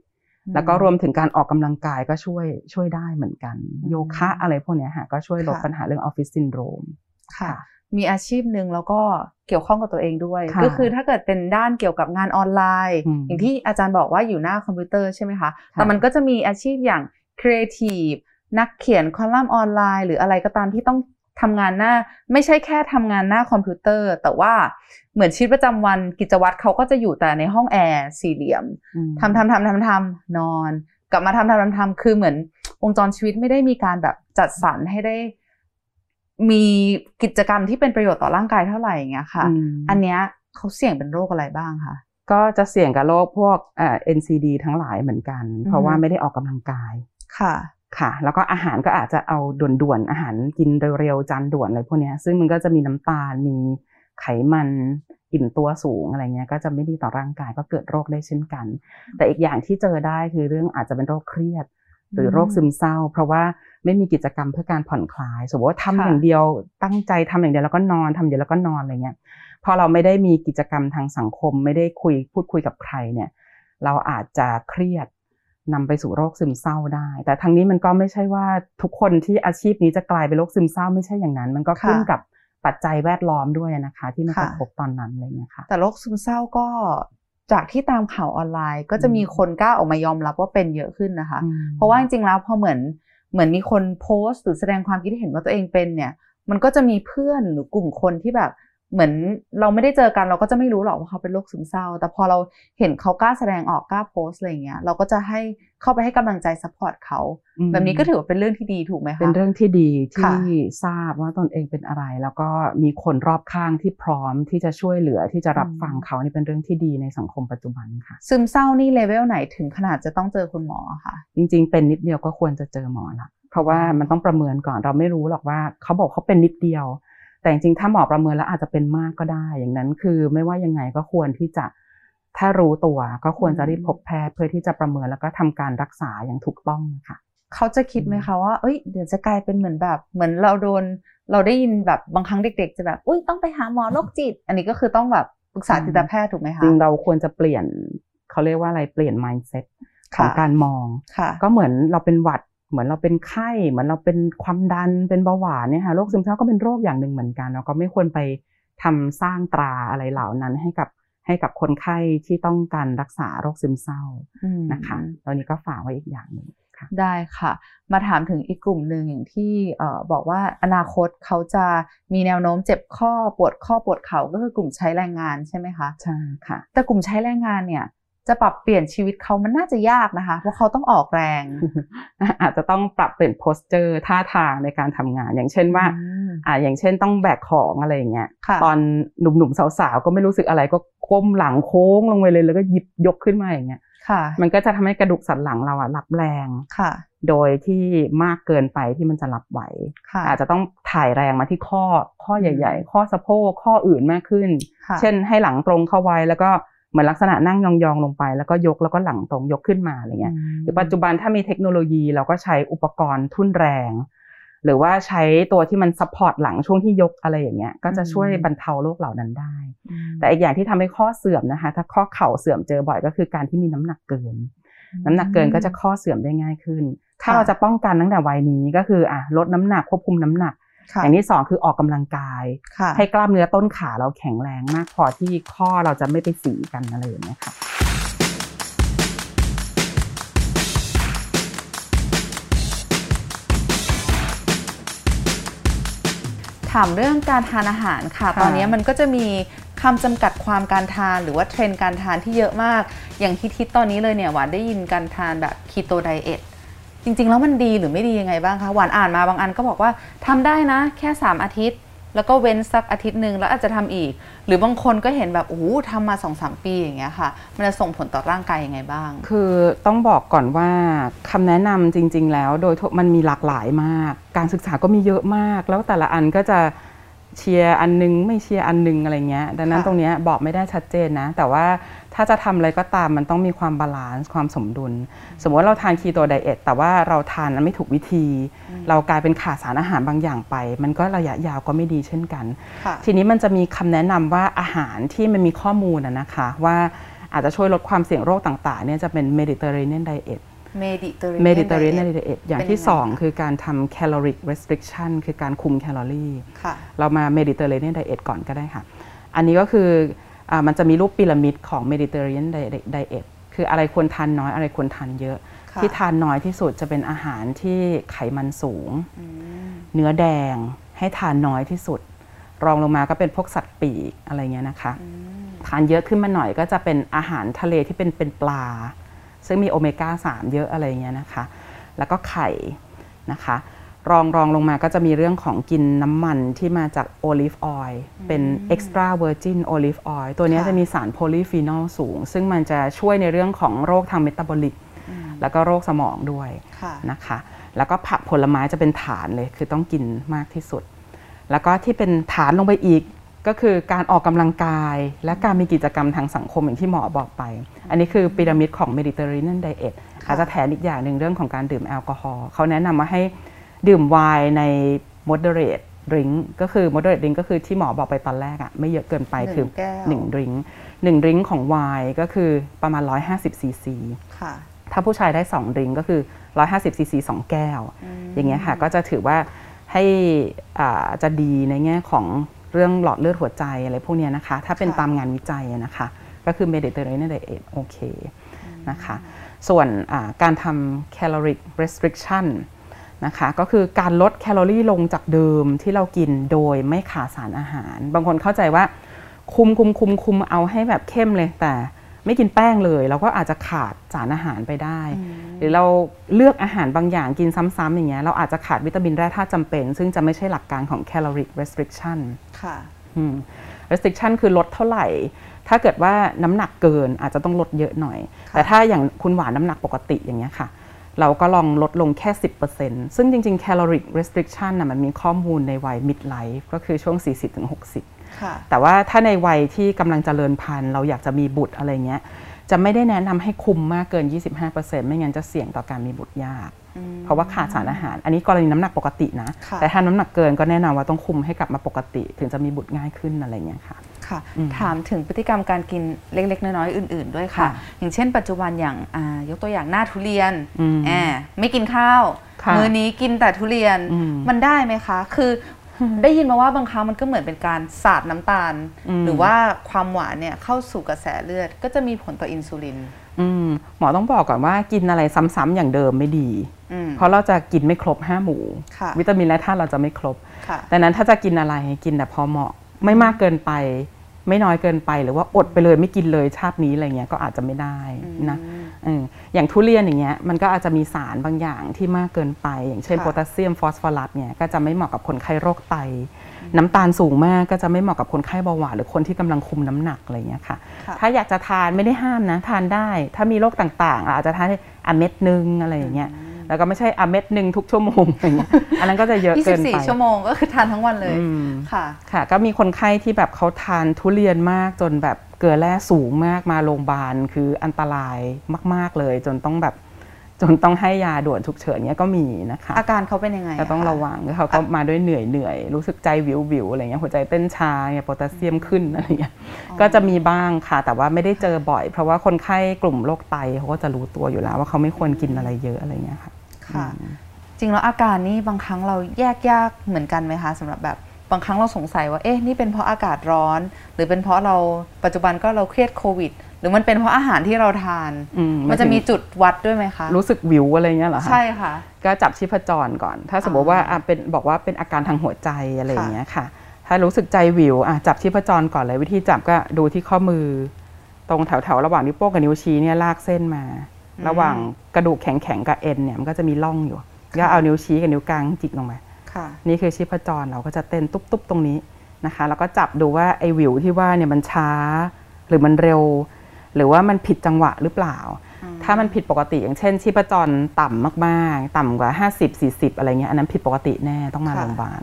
แล้วก็รวมถึงการออกกำลังกายก็ช่วยได้เหมือนกันโยคะอะไรพวกเนี้ยค่ะก็ช่วยลดปัญหาเรื่องออฟฟิศซินโดรมค่ะมีอาชีพหนึ่งแล้วก็เกี่ยวข้องกับตัวเองด้วยก็คือถ้าเกิดเป็นด้านเกี่ยวกับงานออนไลน์อย่างที่อาจารย์บอกว่าอยู่หน้าคอมพิวเตอร์ใช่ไหมคะแต่มันก็จะมีอาชีพอย่างครีเอทีฟนักเขียนคอลัมน์ออนไลน์หรืออะไรก็ตามที่ต้องทำงานหน้าไม่ใช่แค่ทำงานหน้าคอมพิวเตอร์แต่ว่าเหมือนชีวิตประจำวันกิจวัตรเขาก็จะอยู่แต่ในห้องแอร์สี่เหลี่ยมทำนอนกลับมาทำคือเหมือนวงจรชีวิตไม่ได้มีการแบบจัดสรรให้ได้มีกิจกรรมที่เป็นประโยชน์ต่อร่างกายเท่าไหร่อย่างเงี้ยค่ะอันเนี้ยเขาเสี่ยงเป็นโรคอะไรบ้างคะก็จะเสี่ยงกับโรคพวกNCD ทั้งหลายเหมือนกันเพราะว่าไม่ได้ออกกำลังกายค่ะแล้วก็อาหารก็อาจจะเอาด่วนๆอาหารกินเร็วๆจานด่วนอะไรพวกเนี้ยซึ่งมันก็จะมีน้ำตาลมีไขมันอิ่มตัวสูงอะไรเงี้ยก็จะไม่ดีต่อร่างกายก็เกิดโรคได้เช่นกันแต่อีกอย่างที่เจอได้คือเรื่องอาจจะเป็นโรคเครียดหรือโรคซึมเศร้าเพราะว่าไม่มีกิจกรรมเพื่อการผ่อนคลายสมมติว่าทำอย่างเดียวตั้งใจทำอย่างเดียวแล้วก็นอนทำอย่างเดียวแล้วก็นอนอะไรเงี้ยพอเราไม่ได้มีกิจกรรมทางสังคมไม่ได้พูดคุยกับใครเนี่ยเราอาจจะเครียดนำไปสู่โรคซึมเศร้าได้แต่ทั้งนี้มันก็ไม่ใช่ว่าทุกคนที่อาชีพนี้จะกลายเป็นโรคซึมเศร้าไม่ใช่อย่างนั้นมันก็ขึ้นกับปัจจัยแวดล้อมด้วยนะคะที่มันกระทบตอนนั้นเลยนะคะแต่โรคซึมเศร้าก็จากที่ตามข่าวออนไลน์ก็จะมีคนกล้าออกมายอมรับว่าเป็นเยอะขึ้นนะคะเพราะว่าจริงๆแล้วพอเหมือนมีคนโพสต์หรือแสดงความคิดเห็นว่าตัวเองเป็นเนี่ยมันก็จะมีเพื่อนหรือกลุ่มคนที่แบบเหมือนเราไม่ได้เจอกันเราก็จะไม่รู้หรอกว่าเขาเป็นโรคซึมเศร้าแต่พอเราเห็นเขากล้าแสดงออกกล้าโพสต์อะไรอย่างเงี้ยเราก็จะให้เข้าไปให้กำลังใจซัพพอร์ตเขาแบบนี้ก็ถือว่าเป็นเรื่องที่ดีถูกไหมคะเป็นเรื่องที่ดีที่ทราบว่าตนเองเป็นอะไรแล้วก็มีคนรอบข้างที่พร้อมที่จะช่วยเหลือที่จะรับฟังเขานี่เป็นเรื่องที่ดีในสังคมปัจจุบันค่ะซึมเศร้านี่เลเวลไหนถึงขนาดจะต้องเจอคุณหมอค่ะจริงๆเป็นนิดเดียวก็ควรจะเจอหมอละเพราะว่ามันต้องประเมินก่อนเราไม่รู้หรอกว่าเขาบอกเขาเป็นนิดเดียวแต่จริงๆถ้าหมอประเมินแล้วอาจจะเป็นมากก็ได้อย่างนั้นคือไม่ว่ายังไงก็ควรที่จะถ้ารู้ตัวก็ควรจะรีบพบแพทย์เพื่อที่จะประเมินแล้วก็ทำการรักษาอย่างถูกต้องค่ะเขาจะคิดไหมคะว่าเอ้ยเดี๋ยวจะกลายเป็นเหมือนเราได้ยินแบบบางครั้งเด็กๆจะแบบอุ้ยต้องไปหาหมอโรคจิตอันนี้ก็คือต้องแบบปรึกษาจิตแพทย์ถูกไหมคะจริงเราควรจะเปลี่ยนเขาเรียกว่าอะไรเปลี่ยน mindset ของการมองก็เหมือนเราเป็นหวัดเหมือนเราเป็นไข้เหมือนเราเป็นความดันเป็นเบาหวานเนี่ยค่ะโรคซึมเศร้าก็เป็นโรคอย่างหนึ่งเหมือนกันเราก็ไม่ควรไปทำสร้างตราอะไรเหล่านั้นให้กับคนไข้ที่ต้องการรักษาโรคซึมเศร้านะคะตอนนี้ก็ฝากไว้อีกอย่างนึงค่ะได้ค่ะมาถามถึงอีกกลุ่มหนึ่งอย่างที่บอกว่าอนาคตเขาจะมีแนวโน้มเจ็บข้อปวดเข่าก็คือกลุ่มใช้แรงงานใช่ไหมคะใช่ค่ะแต่กลุ่มใช้แรงงานเนี่ย จะปรับเปลี่ยนชีวิตเขามันน่าจะยากนะคะเพราะเขาต้องออกแรงอาจจะต้องปรับเปลี่ยนโพสเจอร์ท่าทางในการทำงานอย่างเช่นว่าอย่างเช่นต้องแบกของอะไรอย่างเงี้ยตอนหนุ่มๆสาวๆก็ไม่รู้สึกอะไรก็ก้มหลังโค้งลงไปเลยแล้วก็หยิบยกขึ้นมาอย่างเงี้ยมันก็จะทำให้กระดูกสันหลังเรารับแรงโดยที่มากเกินไปที่มันจะรับไหวอาจจะต้องถ่ายแรงมาที่ข้อใหญ่ๆข้อสะโพกข้ออื่นมากขึ้นเช่นให้หลังตรงเข้าไว้แล้วก็เหมือนลักษณะนั่งยองๆลงไปแล้วก็ยกแล้วก็หลังตรงยกขึ้นมาอะไรเงี้ยหรือปัจจุบันถ้ามีเทคโนโลยีเราก็ใช้อุปกรณ์ทุ่นแรงหรือว่าใช้ตัวที่มันซัพพอร์ตหลังช่วงที่ยกอะไรอย่างเงี้ยก็จะช่วยบรรเทาโรคเหล่านั้นได้แต่อีกอย่างที่ทำให้ข้อเสื่อมนะคะถ้าข้อเข่าเสื่อมเจอบ่อยก็คือการที่มีน้ำหนักเกินก็จะข้อเสื่อมได้ง่ายขึ้นถ้าเราจะป้องกันตั้งแต่วัยนี้ก็คือลดน้ำหนักควบคุมน้ำหนักอย่างที่สองคือออกกำลังกายให้กล้ามเนื้อต้นขาเราแข็งแรงมากพอที่ข้อเราจะไม่ไปสีกันอะไรอย่างเงี้ยค่ะถามเรื่องการทานอาหารค่ะตอนนี้มันก็จะมีคำจำกัดความการทานหรือว่าเทรนด์การทานที่เยอะมากอย่างฮิตตอนนี้เลยเนี่ยหวานได้ยินการทานแบบ keto dietจริงๆแล้วมันดีหรือไม่ดียังไงบ้างคะหวานอ่านมาบางอันก็บอกว่าทำได้นะแค่3 อาทิตย์แล้วก็เว้นสักอาทิตย์นึงแล้วอาจจะทำอีกหรือบางคนก็เห็นแบบทำมา 2-3 ปีอย่างเงี้ยค่ะมันจะส่งผลต่อร่างกายยังไงบ้างคือต้องบอกก่อนว่าคำแนะนำจริงๆแล้วโดยมันมีหลากหลายมากการศึกษาก็มีเยอะมากแล้วแต่ละอันก็จะเชียร์อันนึงไม่เชียร์อันนึงอะไรเงี้ยดังนั้นตรงนี้บอกไม่ได้ชัดเจนนะแต่ว่าถ้าจะทำอะไรก็ตามมันต้องมีความบาลานซ์ความสมดุลสมมติเราทานคีโตไดเอทแต่ว่าเราทานไม่ถูกวิธีเรากลายเป็นขาดสารอาหารบางอย่างไปมันก็ระยะยาวก็ไม่ดีเช่นกันทีนี้มันจะมีคำแนะนำว่าอาหารที่มันมีข้อมูลนะคะว่าอาจจะช่วยลดความเสี่ยงโรคต่างๆเนี่ยจะเป็น Mediterranean diet Mediterranean diet อย่างที่2คือการทำ caloric restriction คือการคุมแคลอรี่เรามา Mediterranean diet ก่อนก็ได้ค่ะอันนี้ก็คือมันจะมีรูปพีระมิดของ Mediterranean diet คืออะไรควรทานน้อยอะไรควรทานเยอะที่ทานน้อยที่สุดจะเป็นอาหารที่ไขมันสูงเนื้อแดงให้ทานน้อยที่สุดรองลงมาก็เป็นพวกสัตว์ปีกอะไรเงี้ยนะคะทานเยอะขึ้นมาหน่อยก็จะเป็นอาหารทะเลที่เป็นปลาซึ่งมีโอเมก้า3เยอะอะไรเงี้ยนะคะแล้วก็ไข่นะคะรองลงมาก็จะมีเรื่องของกินน้ำมันที่มาจากโอลิฟออยล์เป็น extra virgin olive oil ตัวนี้จะมีสารโพลีฟีนอลสูงซึ่งมันจะช่วยในเรื่องของโรคทางเมตาบอลิกแล้วก็โรคสมองด้วยนะคะแล้วก็ผักผลไม้จะเป็นฐานเลยคือต้องกินมากที่สุดแล้วก็ที่เป็นฐานลงไปอีกก็คือการออกกำลังกายและการมีกิจกรรมทางสังคมอย่างที่หมอบอกไปอันนี้คือพีระมิดของ Mediterranean diet อาจจะแถมอีกอย่างหนึ่งเรื่องของการดื่มแอลกอฮอล์เขาแนะนำมาให้ดื่มไวน์ใน moderate drink ก็คือ moderate drink ก็คือที่หมอบอกไปตอนแรกอะไม่เยอะเกินไปคือ1 drink 1 drink ของไวน์ก็คือประมาณ150 ซีซีถ้าผู้ชายได้2 drink ก็คือ150 ซีซี 2 แก้วอย่างเงี้ยค่ะก็จะถือว่าให้จะดีในแง่ของเรื่องหลอดเลือดหัวใจอะไรพวกนี้นะคะถ้าเป็นตามงานวิจัยนะคะก็คือ Mediterranean diet โอเคนะคะส่วนการทำ caloric restriction นะคะก็คือการลดแคลอรี่ลงจากเดิมที่เรากินโดยไม่ขาดสารอาหารบางคนเข้าใจว่าคุมเอาให้แบบเข้มเลยแต่ไม่กินแป้งเลยเราก็อาจจะขาดสารอาหารไปได้หรือเราเลือกอาหารบางอย่างกินซ้ำๆอย่างเงี้ยเราอาจจะขาดวิตามินแร่ธาตุจำเป็นซึ่งจะไม่ใช่หลักการของ caloric restriction ค่ะ restriction คือลดเท่าไหร่ถ้าเกิดว่าน้ำหนักเกินอาจจะต้องลดเยอะหน่อยแต่ถ้าอย่างคุณหวานน้ำหนักปกติอย่างเงี้ยค่ะเราก็ลองลดลงแค่ 10% ซึ่งจริงๆ caloric restriction น่ะมันมีข้อมูลในวัย midlife ก็คือช่วง 40-60แต่ว่าถ้าในวัยที่กำลังเจริญพันธุ์เราอยากจะมีบุตรอะไรเงี้ยจะไม่ได้แนะนำให้คุมมากเกิน 25% ไม่งั้นจะเสี่ยงต่อการมีบุตรยากเพราะว่าขาดสารอาหารอันนี้กรณีน้ำหนักปกตินะแต่ถ้าน้ำหนักเกินก็แนะนำว่าต้องคุมให้กลับมาปกติถึงจะมีบุตรง่ายขึ้นอะไรเงี้ยค่ะค่ะถามถึงพฤติกรรมการกินเล็กๆน้อยๆอื่นๆด้วยค่ะอย่างเช่นปัจจุบันอย่างยกตัวอย่างหน้าทุเรียนไม่กินข้าวมื้อนี้กินแต่ทุเรียนมันได้ไหมคะคือได้ยินมาว่าบางครั้งมันก็เหมือนเป็นการสาดน้ำตาลหรือว่าความหวานเนี่ยเข้าสู่กระแสเลือดก็จะมีผลต่ออินซูลินหมอต้องบอกก่อนว่ากินอะไรซ้ำๆอย่างเดิมไม่ดีเพราะเราจะกินไม่ครบ5 หมู่วิตามินและธาตุเราจะไม่ครบดังนั้นถ้าจะกินอะไรกินแต่พอเหมาะไม่มากเกินไป ไม่น้อยเกินไปหรือว่าอดไปเลยไม่กินเลยชาตินี้อะไรเงี้ยก็อาจจะไม่ได้นะอย่างทุเรียนอย่างเงี้ยมันก็อาจจะมีสารบางอย่างที่มากเกินไปอย่างเช่นโพแทสเซียมฟอสฟอรัสเนี่ยก็จะไม่เหมาะกับคนไข้โรคไตน้ำตาลสูงมากก็จะไม่เหมาะกับคนไข้เบาหวานหรือคนที่กำลังคุมน้ำหนักอะไรเงี้ยค่ะถ้าอยากจะทานไม่ได้ห้ามนะทานได้ถ้ามีโรคต่างๆอาจจะทานเม็ดนึงอะไรอย่างเงี้ยแล้วก็ไม่ใช่เม็ดนึงทุกชั่วโมงอะไรเงี้ยอันนั้นก็จะเยอะเกินไป24ชั่วโมงก็คือทานทั้งวันเลยค่ะค่ะก็มีคนไข้ที่แบบเขาทานทุเรียนมากจนแบบเกลือแร่สูงมากมาโรงพยาบาลคืออันตรายมากๆเลยจนต้องให้ยาด่วนฉุกเฉินเนี้ยก็มีนะคะอาการเขาเป็นยังไงก็ต้องระวังเขาก็มาด้วยเหนื่อยรู้สึกใจวิวๆอะไรเงี้ยหัวใจเต้นช้าเนี่ยโพแทสเซียมขึ้นอะไรเงี้ยก็จะมีบ้างค่ะแต่ว่าไม่ได้เจอบ่อยเพราะว่าคนไข้กลุ่มโรคไตเขาก็จะรู้ตัวอยู่แล้วว่าเขาไม่ควรกินอะไรเยอะอะไรเงี้ยค่ะจริงแล้วอาการนี้บางครั้งเราแยกยากเหมือนกันไหมคะสำหรับแบบบางครั้งเราสงสัยว่าเอ๊ะนี่เป็นเพราะอากาศร้อนหรือเป็นเพราะเราปัจจุบันก็เราเครียดโควิดหรือมันเป็นเพราะอาหารที่เราทาน มันจะมีจุดวัดด้วยไหมคะรู้สึกวิวอะไรเงี้ยเหรอคะใช่ค่ะก็จับชีพจรก่อนถ้าสมมติว่าเป็นบอกว่าเป็นอาการทางหัวใจอะไรอย่างเงี้ยค่ะถ้ารู้สึกใจวิวจับชีพจรก่อนเลยวิธีจับก็ดูที่ข้อมือตรงแถวระหว่างนิ้วโป้งกับนิ้วชี้เนี่ยลากเส้นมาระหว่างกระดูกแข็งๆกับเอ็นเนี่ยมันก็จะมีร่องอยู่ก็เอานิ้วชี้กับนิ้วกลางจิกลงไปนี่คือชีพจรเราก็จะเต้นตุ๊บๆตรงนี้นะคะแล้วก็จับดูว่าไอ้วิวที่ว่าเนี่ยมันช้าหรือมันเร็วหรือว่ามันผิดจังหวะหรือเปล่าถ้ามันผิดปกติอย่างเช่นชีพจรต่ำมากๆต่ำกว่า50 40อะไรเงี้ยอันนั้นผิดปกติแน่ต้องมาโรงพยาบาล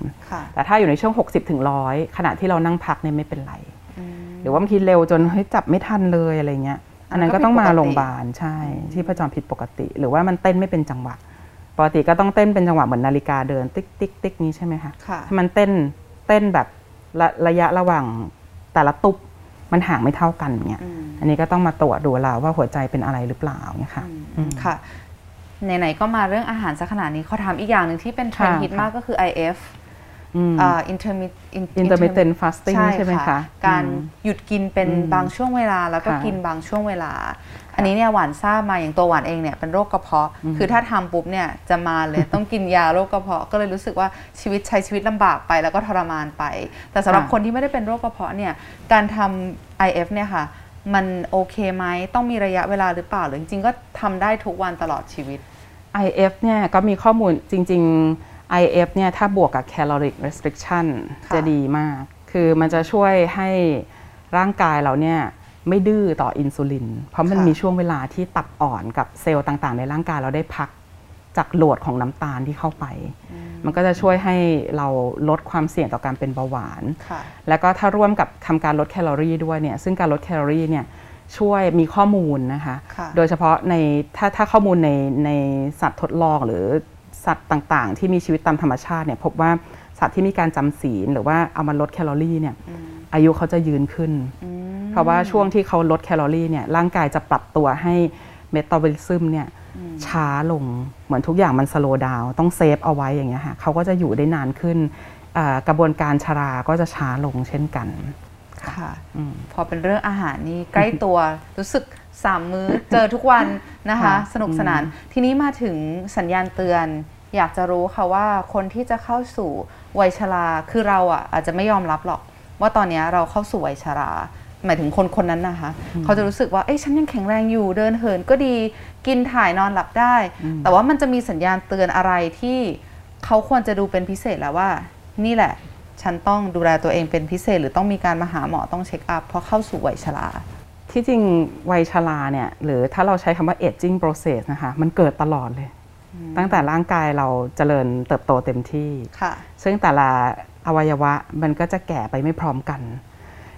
แต่ถ้าอยู่ในช่วง60ถึง100ขณะที่เรานั่งพักเนี่ยไม่เป็นไรหรือว่าบางทีเร็วจนเฮ้ยจับไม่ทันเลยอะไรเงี้ยอันนั้นก็ต้องมาโรงพยาบาลใช่ชีพจรผิดปกติหรือว่ามันเต้นไม่เป็นจังหวะปกติก็ต้องเต้นเป็นจังหวะเหมือนนาฬิกาเดินติ๊กติ๊กติ๊กนี้ใช่ไหมคะถ้ามันเต้นแบบระยะระหว่างแต่ละตุ๊บมันห่างไม่เท่ากันเนี่ยอันนี้ก็ต้องมาตรวจดูเราว่าหัวใจเป็นอะไรหรือเปล่าเนี่ยค่ะค่ะไหนๆก็มาเรื่องอาหารซะขนาดนี้เขาถามอีกอย่างหนึ่งที่เป็นเทรนด์ฮิตมากก็คือ IF intermittent fasting ใช่ไหมคะการหยุดกินเป็นบางช่วงเวลาแล้วก็กินบางช่วงเวลาอันนี้เนี่ยหวานทราบมาอย่างตัวหวานเองเนี่ยเป็นโรคกระเพาะคือถ้าทำปุ๊บเนี่ยจะมาเลยต้องกินยาโรคกระเพาะก็เลยรู้สึกว่าใช้ชีวิตลำบากไปแล้วก็ทรมานไปแต่สำหรับคนที่ไม่ได้เป็นโรคกระเพาะเนี่ยการทำ IF เนี่ยค่ะมันโอเคไหมต้องมีระยะเวลาหรือเปล่าหรือจริงๆก็ทำได้ทุกวันตลอดชีวิต IF เนี่ยก็มีข้อมูลจริงๆ IF เนี่ยถ้าบวกกับ caloric restriction จะดีมากคือมันจะช่วยให้ร่างกายเราเนี่ยไม่ดื้อต่ออินซูลินเพราะมันมีช่วงเวลาที่ตับอ่อนกับเซลล์ต่างๆในร่างกายเราได้พักจากโหลดของน้ำตาลที่เข้าไปมันก็จะช่วยให้เราลดความเสี่ยงต่อการเป็นเบาหวานแล้วก็ถ้าร่วมกับทำการลดแคลอรี่ด้วยเนี่ยซึ่งการลดแคลอรี่เนี่ยช่วยมีข้อมูลนะคะโดยเฉพาะในถ้าข้อมูลในสัตว์ทดลองหรือสัตว์ต่างๆที่มีชีวิตตามธรรมชาติเนี่ยพบว่าสัตว์ที่มีการจำศีลหรือว่าเอามาลดแคลอรี่เนี่ยอายุเขาจะยืนขึ้นเพราะว่าช่วงที่เขาลดแคลอรี่เนี่ยร่างกายจะปรับตัวให้เมตาบอลิซึมเนี่ยช้าลงเหมือนทุกอย่างมันสโลว์ดาวน์ต้องเซฟเอาไว้อย่างเงี้ยค่ะเขาก็จะอยู่ได้นานขึ้นกระบวนการชราก็จะช้าลงเช่นกันค่ะพอเป็นเรื่องอาหารนี่ใกล้ตัวรู้สึก3 มื้อ เจอทุกวันนะคะสนุกสนานทีนี้มาถึงสัญญาณเตือนอยากจะรู้ค่ะว่าคนที่จะเข้าสู่วัยชราคือเราอาจจะไม่ยอมรับหรอกว่าตอนนี้เราเข้าสู่วัยชราหมายถึงคนๆนั้นนะคะเขาจะรู้สึกว่าเอ้ยฉันยังแข็งแรงอยู่เดินเหินก็ดีกินถ่ายนอนหลับได้แต่ว่ามันจะมีสัญญาณเตือนอะไรที่เขาควรจะดูเป็นพิเศษแล้วว่านี่แหละฉันต้องดูแลตัวเองเป็นพิเศษหรือต้องมีการมาหาหมอต้องเช็คอัพเพราะเข้าสู่วัยชราที่จริงวัยชราเนี่ยหรือถ้าเราใช้คำว่า aging process นะคะมันเกิดตลอดเลยตั้งแต่ร่างกายเราเจริญเติบโตเต็มที่ซึ่งแต่ละอวัยวะมันก็จะแก่ไปไม่พร้อมกัน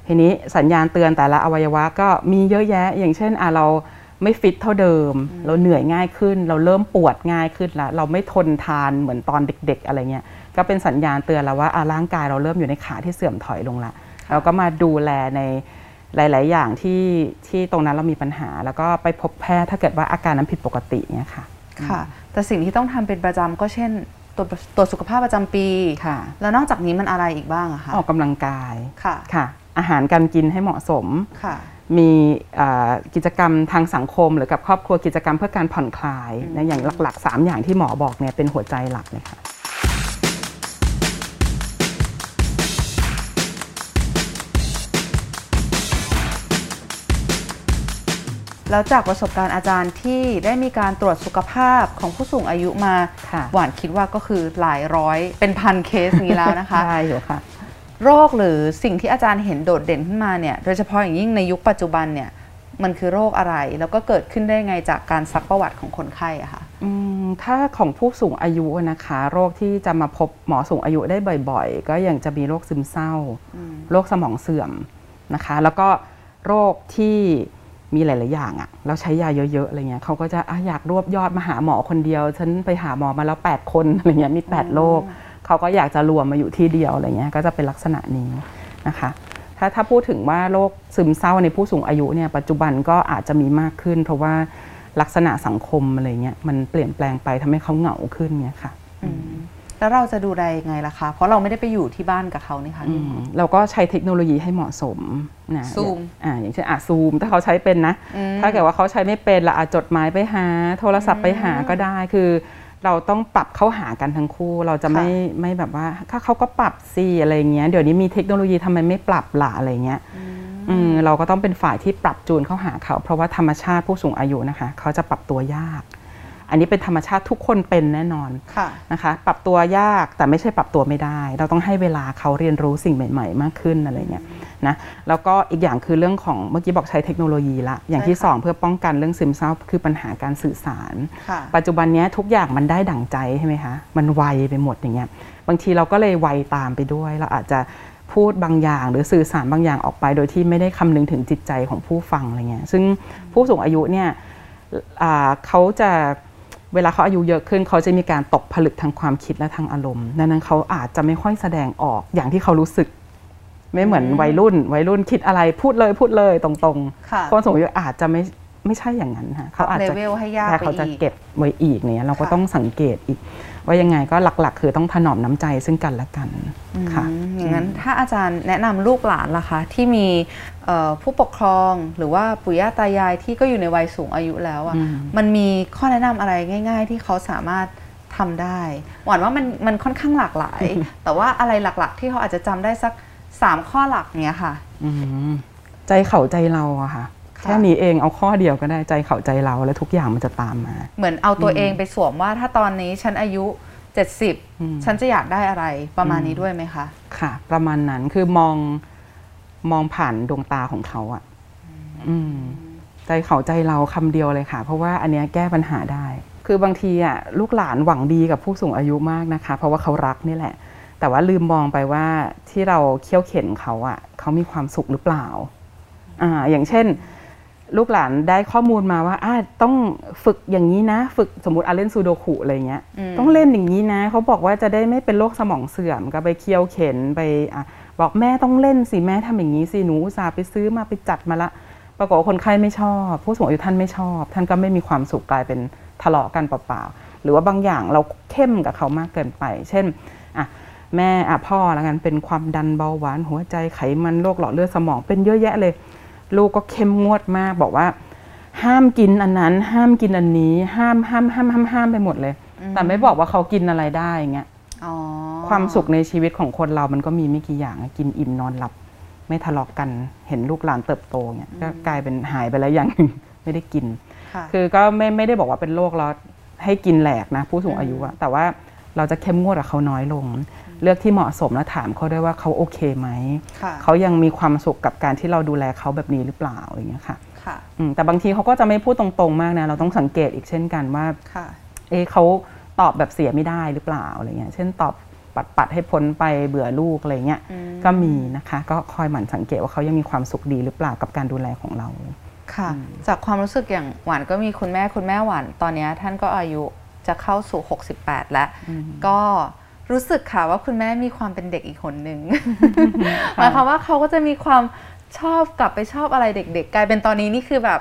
ทีนี้สัญญาณเตือนแต่ละอวัยวะก็มีเยอะแยะอย่างเช่นเราไม่ฟิตเท่าเดิมเราเหนื่อยง่ายขึ้นเราเริ่มปวดง่ายขึ้นละเราไม่ทนทานเหมือนตอนเด็กๆอะไรเงี้ยก็เป็นสัญญาณเตือนแล้วว่าร่างกายเราเริ่มอยู่ในขาที่เสื่อมถอยลงละเราก็มาดูแลในหลายๆอย่างที่ตรงนั้นเรามีปัญหาแล้วก็ไปพบแพทย์ถ้าเกิดว่าอาการนั้นผิดปกติเนี่ยค่ะค่ะแต่สิ่งที่ต้องทำเป็นประจำก็เช่นตัวสุขภาพประจำปีค่ะแล้วนอกจากนี้มันอะไรอีกบ้างอะคะออกกำลังกายค่ะอาหารการกินให้เหมาะสมมีกิจกรรมทางสังคมหรือกับครอบครัวกิจกรรมเพื่อการผ่อนคลายนะอย่างหลักๆ3อย่างที่หมอบอกเนี่ยเป็นหัวใจหลักเลยค่ะ แล้วจากประสบการณ์อาจารย์ที่ได้มีการตรวจสุขภาพของผู้สูงอายุมาหวานคิดว่าก็คือหลายร้อยเป็นพันเคสนี้แล้วนะคะใช่ค่ะโรคหรือสิ่งที่อาจารย์เห็นโดดเด่นขึ้นมาเนี่ยโดยเฉพาะอย่างยิ่งในยุคปัจจุบันเนี่ยมันคือโรคอะไรแล้วก็เกิดขึ้นได้ไงจากการซักประวัติของคนไข้อะค่ะถ้าของผู้สูงอายุนะคะโรคที่จะมาพบหมอสูงอายุได้บ่อยๆก็ยังจะมีโรคซึมเศร้าโรคสมองเสื่อมนะคะแล้วก็โรคที่มีหลายๆอย่างอะแล้วใช้ยาเยอะๆอะไรเงี้ยเขาก็จะอยากรวบยอดมาหาหมอคนเดียวฉันไปหาหมอมาแล้ว8คนอะไรเงี้ยมี8โรคเขาก็อยากจะรวมมาอยู่ที่เดียวอะไรเงี้ยก็จะเป็นลักษณะนี้นะคะถ้าพูดถึงว่าโรคซึมเศร้าในผู้สูงอายุเนี่ยปัจจุบันก็อาจจะมีมากขึ้นเพราะว่าลักษณะสังคมอะไรเงี้ยมันเปลี่ยนแปลงไปทำให้เขาเหงาขึ้นเนี่ยค่ะแล้วเราจะดูได้ยังไงล่ะคะเพราะเราไม่ได้ไปอยู่ที่บ้านกับเขานี่ค่ะเราก็ใช้เทคโนโลยีให้เหมาะสมนะซูมอย่างเช่นซูมถ้าเขาใช้เป็นนะถ้าเกิดว่าเขาใช้ไม่เป็นเราอาจจดหมายไปหาโทรศัพท์ไปหาก็ได้คือเราต้องปรับเข้าหากันทั้งคู่เราจะไม่แบบว่าถ้าเขาก็ปรับสิอะไรเงี้ยเดี๋ยวนี้มีเทคโนโลยีทำไมไม่ปรับล่ะอะไรเงี้ยเราก็ต้องเป็นฝ่ายที่ปรับจูนเข้าหาเขาเพราะว่าธรรมชาติผู้สูงอายุนะคะเขาจะปรับตัวยากอันนี้เป็นธรรมชาติทุกคนเป็นแน่นอนนะคะปรับตัวยากแต่ไม่ใช่ปรับตัวไม่ได้เราต้องให้เวลาเขาเรียนรู้สิ่งใหม่ๆมากขึ้นอะไรเงี้ยนะแล้วก็อีกอย่างคือเรื่องของเมื่อกี้บอกใช้เทคโนโลยีละอย่างที่2เพื่อป้องกันเรื่องซึมเศร้าคือปัญหาการสื่อสารปัจจุบันนี้ทุกอย่างมันได้ดั่งใจใช่ไหมคะมันไวไปหมดอย่างเงี้ยบางทีเราก็เลยไวตามไปด้วยเราอาจจะพูดบางอย่างหรือสื่อสารบางอย่างออกไปโดยที่ไม่ได้คำนึงถึงจิตใจของผู้ฟังอะไรเงี้ยซึ่งผู้สูงอายุเนี่ยเขาจะเวลาเขาอายุเยอะขึ้นเขาจะมีการตกผลึกทางความคิดและทางอารมณ์ดังนั้นเขาอาจจะไม่ค่อยแสดงออกอย่างที่เขารู้สึกไม่เหมือนวัยรุ่นคิดอะไรพูดเลยตรงๆคนสูงอายุอาจจะไม่ใช่อย่างนั้นค่ะเขาอาจจะแต่เขาจะเก็บไว้อีกเนี่ยเราก็ต้องสังเกตอีกว่ายังไงก็หลักๆคือต้องถนอมน้ำใจซึ่งกันและกันค่ะอย่างนั้นถ้าอาจารย์แนะนำลูกหลานล่ะคะที่มีผู้ปกครองหรือว่าปู่ย่าตายายที่ก็อยู่ในวัยสูงอายุแล้วอ่ะมันมีข้อแนะนำอะไรง่ายๆที่เขาสามารถทำได้หวังว่ามันค่อนข้างหลากหลายแต่ว่าอะไรหลักๆที่เขาอาจจะจำได้สัก3ข้อหลักเนี้ยค่ะใจเขาใจเราอะค่ะแค่นี้เองเอาข้อเดียวก็ได้ใจเขาใจเราแล้วทุกอย่างมันจะตามมาเหมือนเอาตัวเองไปสวมว่าถ้าตอนนี้ฉันอายุ70ฉันจะอยากได้อะไรประมาณนี้ด้วยไหมคะค่ะประมาณนั้นคือมองผ่านดวงตาของเขาอ่ะใจเขาใจเราคำเดียวเลยค่ะเพราะว่าอันนี้แก้ปัญหาได้คือบางทีอ่ะลูกหลานหวังดีกับผู้สูงอายุมากนะคะเพราะว่าเขารักนี่แหละแต่ว่าลืมมองไปว่าที่เราเคี่ยวเข็นเขาอ่ะเขามีความสุขหรือเปล่าอย่างเช่นลูกหลานได้ข้อมูลมาว่าต้องฝึกอย่างนี้นะฝึกสมมติเล่นซูโดคุอะไรเงี้ยต้องเล่นอย่างนี้นะเขาบอกว่าจะได้ไม่เป็นโรคสมองเสื่อมก็ไปเคี่ยวเข็นไปบอกแม่ต้องเล่นสิแม่ทำอย่างนี้สิหนูอุตส่าห์ไปซื้อมาไปจัดมาละปรากฏคนไข้ไม่ชอบผู้สูงอายุท่านไม่ชอบท่านก็ไม่มีความสุขกลายเป็นทะเลาะกันเปล่าๆหรือว่าบางอย่างเราเข้มกับเขามากเกินไปเช่นแม่พ่อแล้วกันเป็นความดันเบาหวานหัวใจไขมันโรคหลอดเลือดสมองเป็นเยอะแยะเลยลูกก็เข้มงวดมากบอกว่าห้ามกินอันนั้นห้ามกินอันนี้ห้ามไปหมดเลยแต่ไม่บอกว่าเขากินอะไรได้เงี้ยความสุขในชีวิตของคนเรามันก็มีไม่กี่อย่างกินอิ่มนอนหลับไม่ทะเลาะกันเห็นลูกหลานเติบโตเงี้ยก็กลายเป็นหายไปแล้วอย่างหนึ่งไม่ได้กินคือก็ไม่ได้บอกว่าเป็นโรคเราให้กินแหลกนะผู้สูงอายุอะแต่ว่าเราจะเข้มงวดกับเขาน้อยลงเลือกที่เหมาะสมและถามเขาด้วยว่าเขาโอเคไหมเขายังมีความสุขกับการที่เราดูแลเขาแบบนี้หรือเปล่าอย่างเงี้ยค่ะแต่บางทีเขาก็จะไม่พูดตรงๆมากนะเราต้องสังเกตอีกเช่นกันว่าเขาตอบแบบเสียไม่ได้หรือเปล่าอะไรเงี้ยเช่นตอบปัดให้พ้นไปเบื่อลูกอะไรเงี้ยก็มีนะคะก็คอยหมั่นสังเกตว่าเขายังมีความสุขดีหรือเปล่ากับการดูแลของเราค่ะจากความรู้สึกอย่างหวานก็มีคุณแม่หวานตอนนี้ท่านก็อายุจะเข้าสู่68แล้วก็รู้สึกค่ะว่าคุณแม่มีความเป็นเด็กอีกคนหนึ่งหมายความว่าเขาก็จะมีความชอบกลับไปชอบอะไรเด็กๆกลายเป็นตอนนี้นี่คือแบบ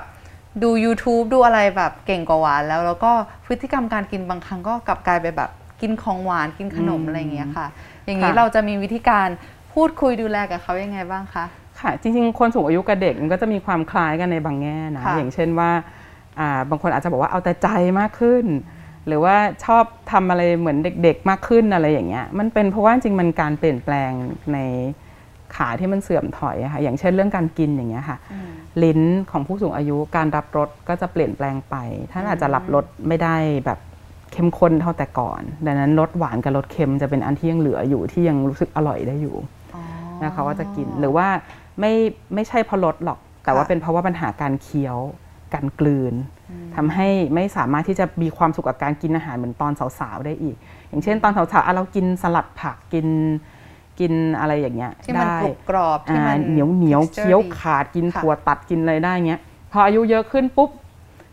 ดู YouTube ดูอะไรแบบเก่งกว่าหวานแล้วก็พฤติกรรมการกินบางครั้งก็กลับกลายไปแบบกินของหวานกินขนมอะไรอย่างเงี้ยค่ะอย่างนี้เราจะมีวิธีการพูดคุยดูแลกับเขายังไงบ้างคะค่ะจริงๆคนสูงอายุกับเด็กมันก็จะมีความคล้ายกันในบางแง่นะอย่างเช่นว่าบางคนอาจจะบอกว่าเอาแต่ใจมากขึ้นหรือว่าชอบทำอะไรเหมือนเด็กๆมากขึ้นอะไรอย่างเงี้ยมันเป็นเพราะว่าจริงมันการเปลี่ยนแปลงใน ขาที่มันเสื่อมถอยค่ะอย่างเช่นเรื่องการกินอย่างเงี้ยค่ะลิ้นของผู้สูงอายุการรับรสก็จะเปลี่ยนแปลงไปท่านอาจจะรับรสไม่ได้แบบเข้มข้นเท่าแต่ก่อนดังนั้นรสหวานกับรสเค็มจะเป็นอันที่ยังเหลืออยู่ที่ยังรู้สึกอร่อยได้อยู่นะคะว่าจะกินหรือว่าไม่ใช่เพราะรสหรอกแต่ว่าเป็นเพราะว่าปัญหาการเคี้ยวการกลืนทำให้ไม่สามารถที่จะมีความสุขกับการกินอาหารเหมือนตอนสาวๆได้อีกอย่างเช่นตอนสาวๆเรากินสลัดผักกินอะไรอย่างเงี้ยที่มันกรุบกรอบที่มันเหนียวเคี้ยวขาดกินถั่วตัดกินอะไรได้เงี้ยพออายุเยอะขึ้นปุ๊บ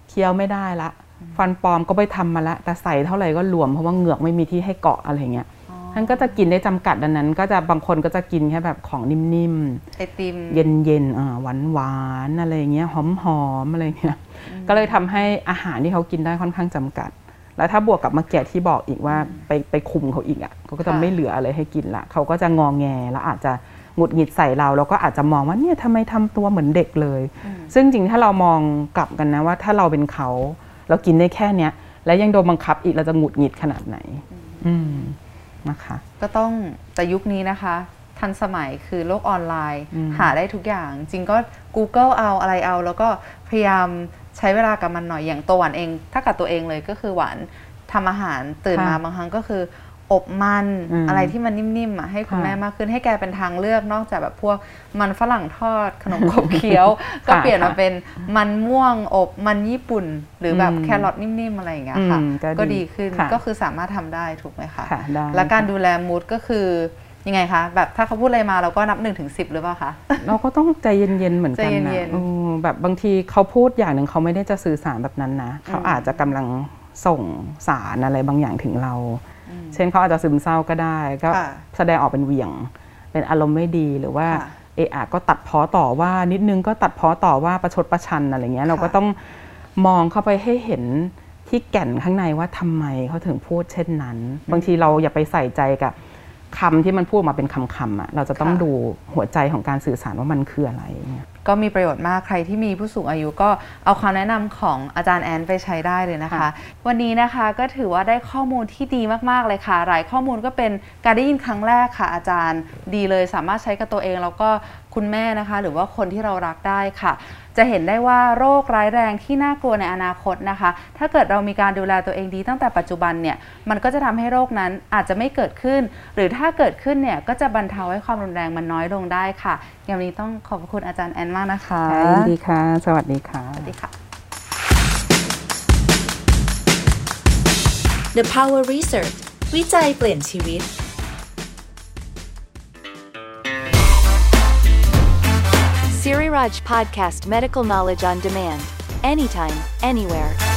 เคี้ยวไม่ได้ละฟันปลอมก็ไปทำมาละแต่ใส่เท่าไหร่ก็หลวมเพราะว่าเหงือกไม่มีที่ให้เกาะอะไรเงี้ยท่านก็จะกินได้จำกัดดังนั้นก็จะบางคนก็จะกินแค่แบบของนิ่มๆไอติมเย็นๆหวานอะไรเงี้ยหอมๆอะไรเงี้ยก็เลยทำให้อาหารที่เขากินได้ค่อนข้างจำกัดแล้วถ้าบวกกับมะเขือที่บอกอีกว่าไปคุมเขาอีกอ่ะเขาก็จะไม่เหลืออะไรให้กินละเขาก็จะงอแงแล้วอาจจะหงุดหงิดใส่เราแล้วก็อาจจะมองว่าเนี่ยทำไมทำตัวเหมือนเด็กเลยซึ่งจริงถ้าเรามองกลับกันนะว่าถ้าเราเป็นเขาเรากินได้แค่เนี้ยแล้วยังโดนบังคับอีกเราจะหงุดหงิดขนาดไหนนะคะก็ต้องแต่ยุคนี้นะคะทันสมัยคือโลกออนไลน์หาได้ทุกอย่างจริงก็ Google เอาอะไรเอาแล้วก็พยายามใช้เวลากับมันหน่อยอย่างตัวหวานเองถ้ากับตัวเองเลยก็คือหวานทำอาหารตื่นมาบางครั้งก็คืออบมันอะไรที่มันนิ่มๆให้คุณแม่มากขึ้นให้แกเป็นทางเลือกนอกจากแบบพวกมันฝรั่งทอดขนมขบเคี้ยวก็เปลี่ยนมาเป็นมันม่วงอบมันญี่ปุ่นหรือแบบแครอทนิ่มๆอะไรอย่างเงี้ยค่ะก็ดีขึ้นก็คือสามารถทำได้ถูกไหมคะและการดูแลมูดก็คือยังไงคะแบบถ้าเขาพูดอะไรมาเราก็นับ1 ถึง 10หรือเปล่าคะเราก็ต้องใจเย็นๆเหมือนกันนะแบบบางทีเขาพูดอย่างหนึ่งเขาไม่ได้จะสื่อสารแบบนั้นนะเขาอาจจะกำลังส่งสารอะไรบางอย่างถึงเราเช่นเขาอาจจะซึมเศร้าก็ได้ก็แสดงออกเป็นเหวี่ยงเป็นอารมณ์ไม่ดีหรือว่าเออะก็ตัดพ้อต่อว่านิดนึงก็ตัดพ้อต่อว่าประชดประชันอะไรเงี้ยเราก็ต้องมองเข้าไปให้เห็นที่แก่นข้างในว่าทำไมเขาถึงพูดเช่นนั้นบางทีเราอย่าไปใส่ใจกับคำที่มันพูดมาเป็นคำๆอ่ะเราจะต้องดูหัวใจของการสื่อสารว่ามันคืออะไรก็มีประโยชน์มากใครที่มีผู้สูงอายุก็เอาคำแนะนำของอาจารย์แอนไปใช้ได้เลยนะคะวันนี้นะคะก็ถือว่าได้ข้อมูลที่ดีมากๆเลยค่ะหลายข้อมูลก็เป็นการได้ยินครั้งแรกค่ะอาจารย์ดีเลยสามารถใช้กับตัวเองแล้วก็คุณแม่นะคะหรือว่าคนที่เรารักได้ค่ะจะเห็นได้ว่าโรคร้ายแรงที่น่ากลัวในอนาคตนะคะถ้าเกิดเรามีการดูแลตัวเองดีตั้งแต่ปัจจุบันเนี่ยมันก็จะทำให้โรคนั้นอาจจะไม่เกิดขึ้นหรือถ้าเกิดขึ้นเนี่ยก็จะบรรเทาให้ความรุนแรงมันน้อยลงได้ค่ะอย่างนี้ต้องขอบคุณอาจารย์แอนมากนะคะยินดีค่ะสวัสดีค่ะสวัสดีค่ะ The Power Research วิจัยเปลี่ยนชีวิตSiriraj Podcast Medical Knowledge on Demand. Anytime, anywhere.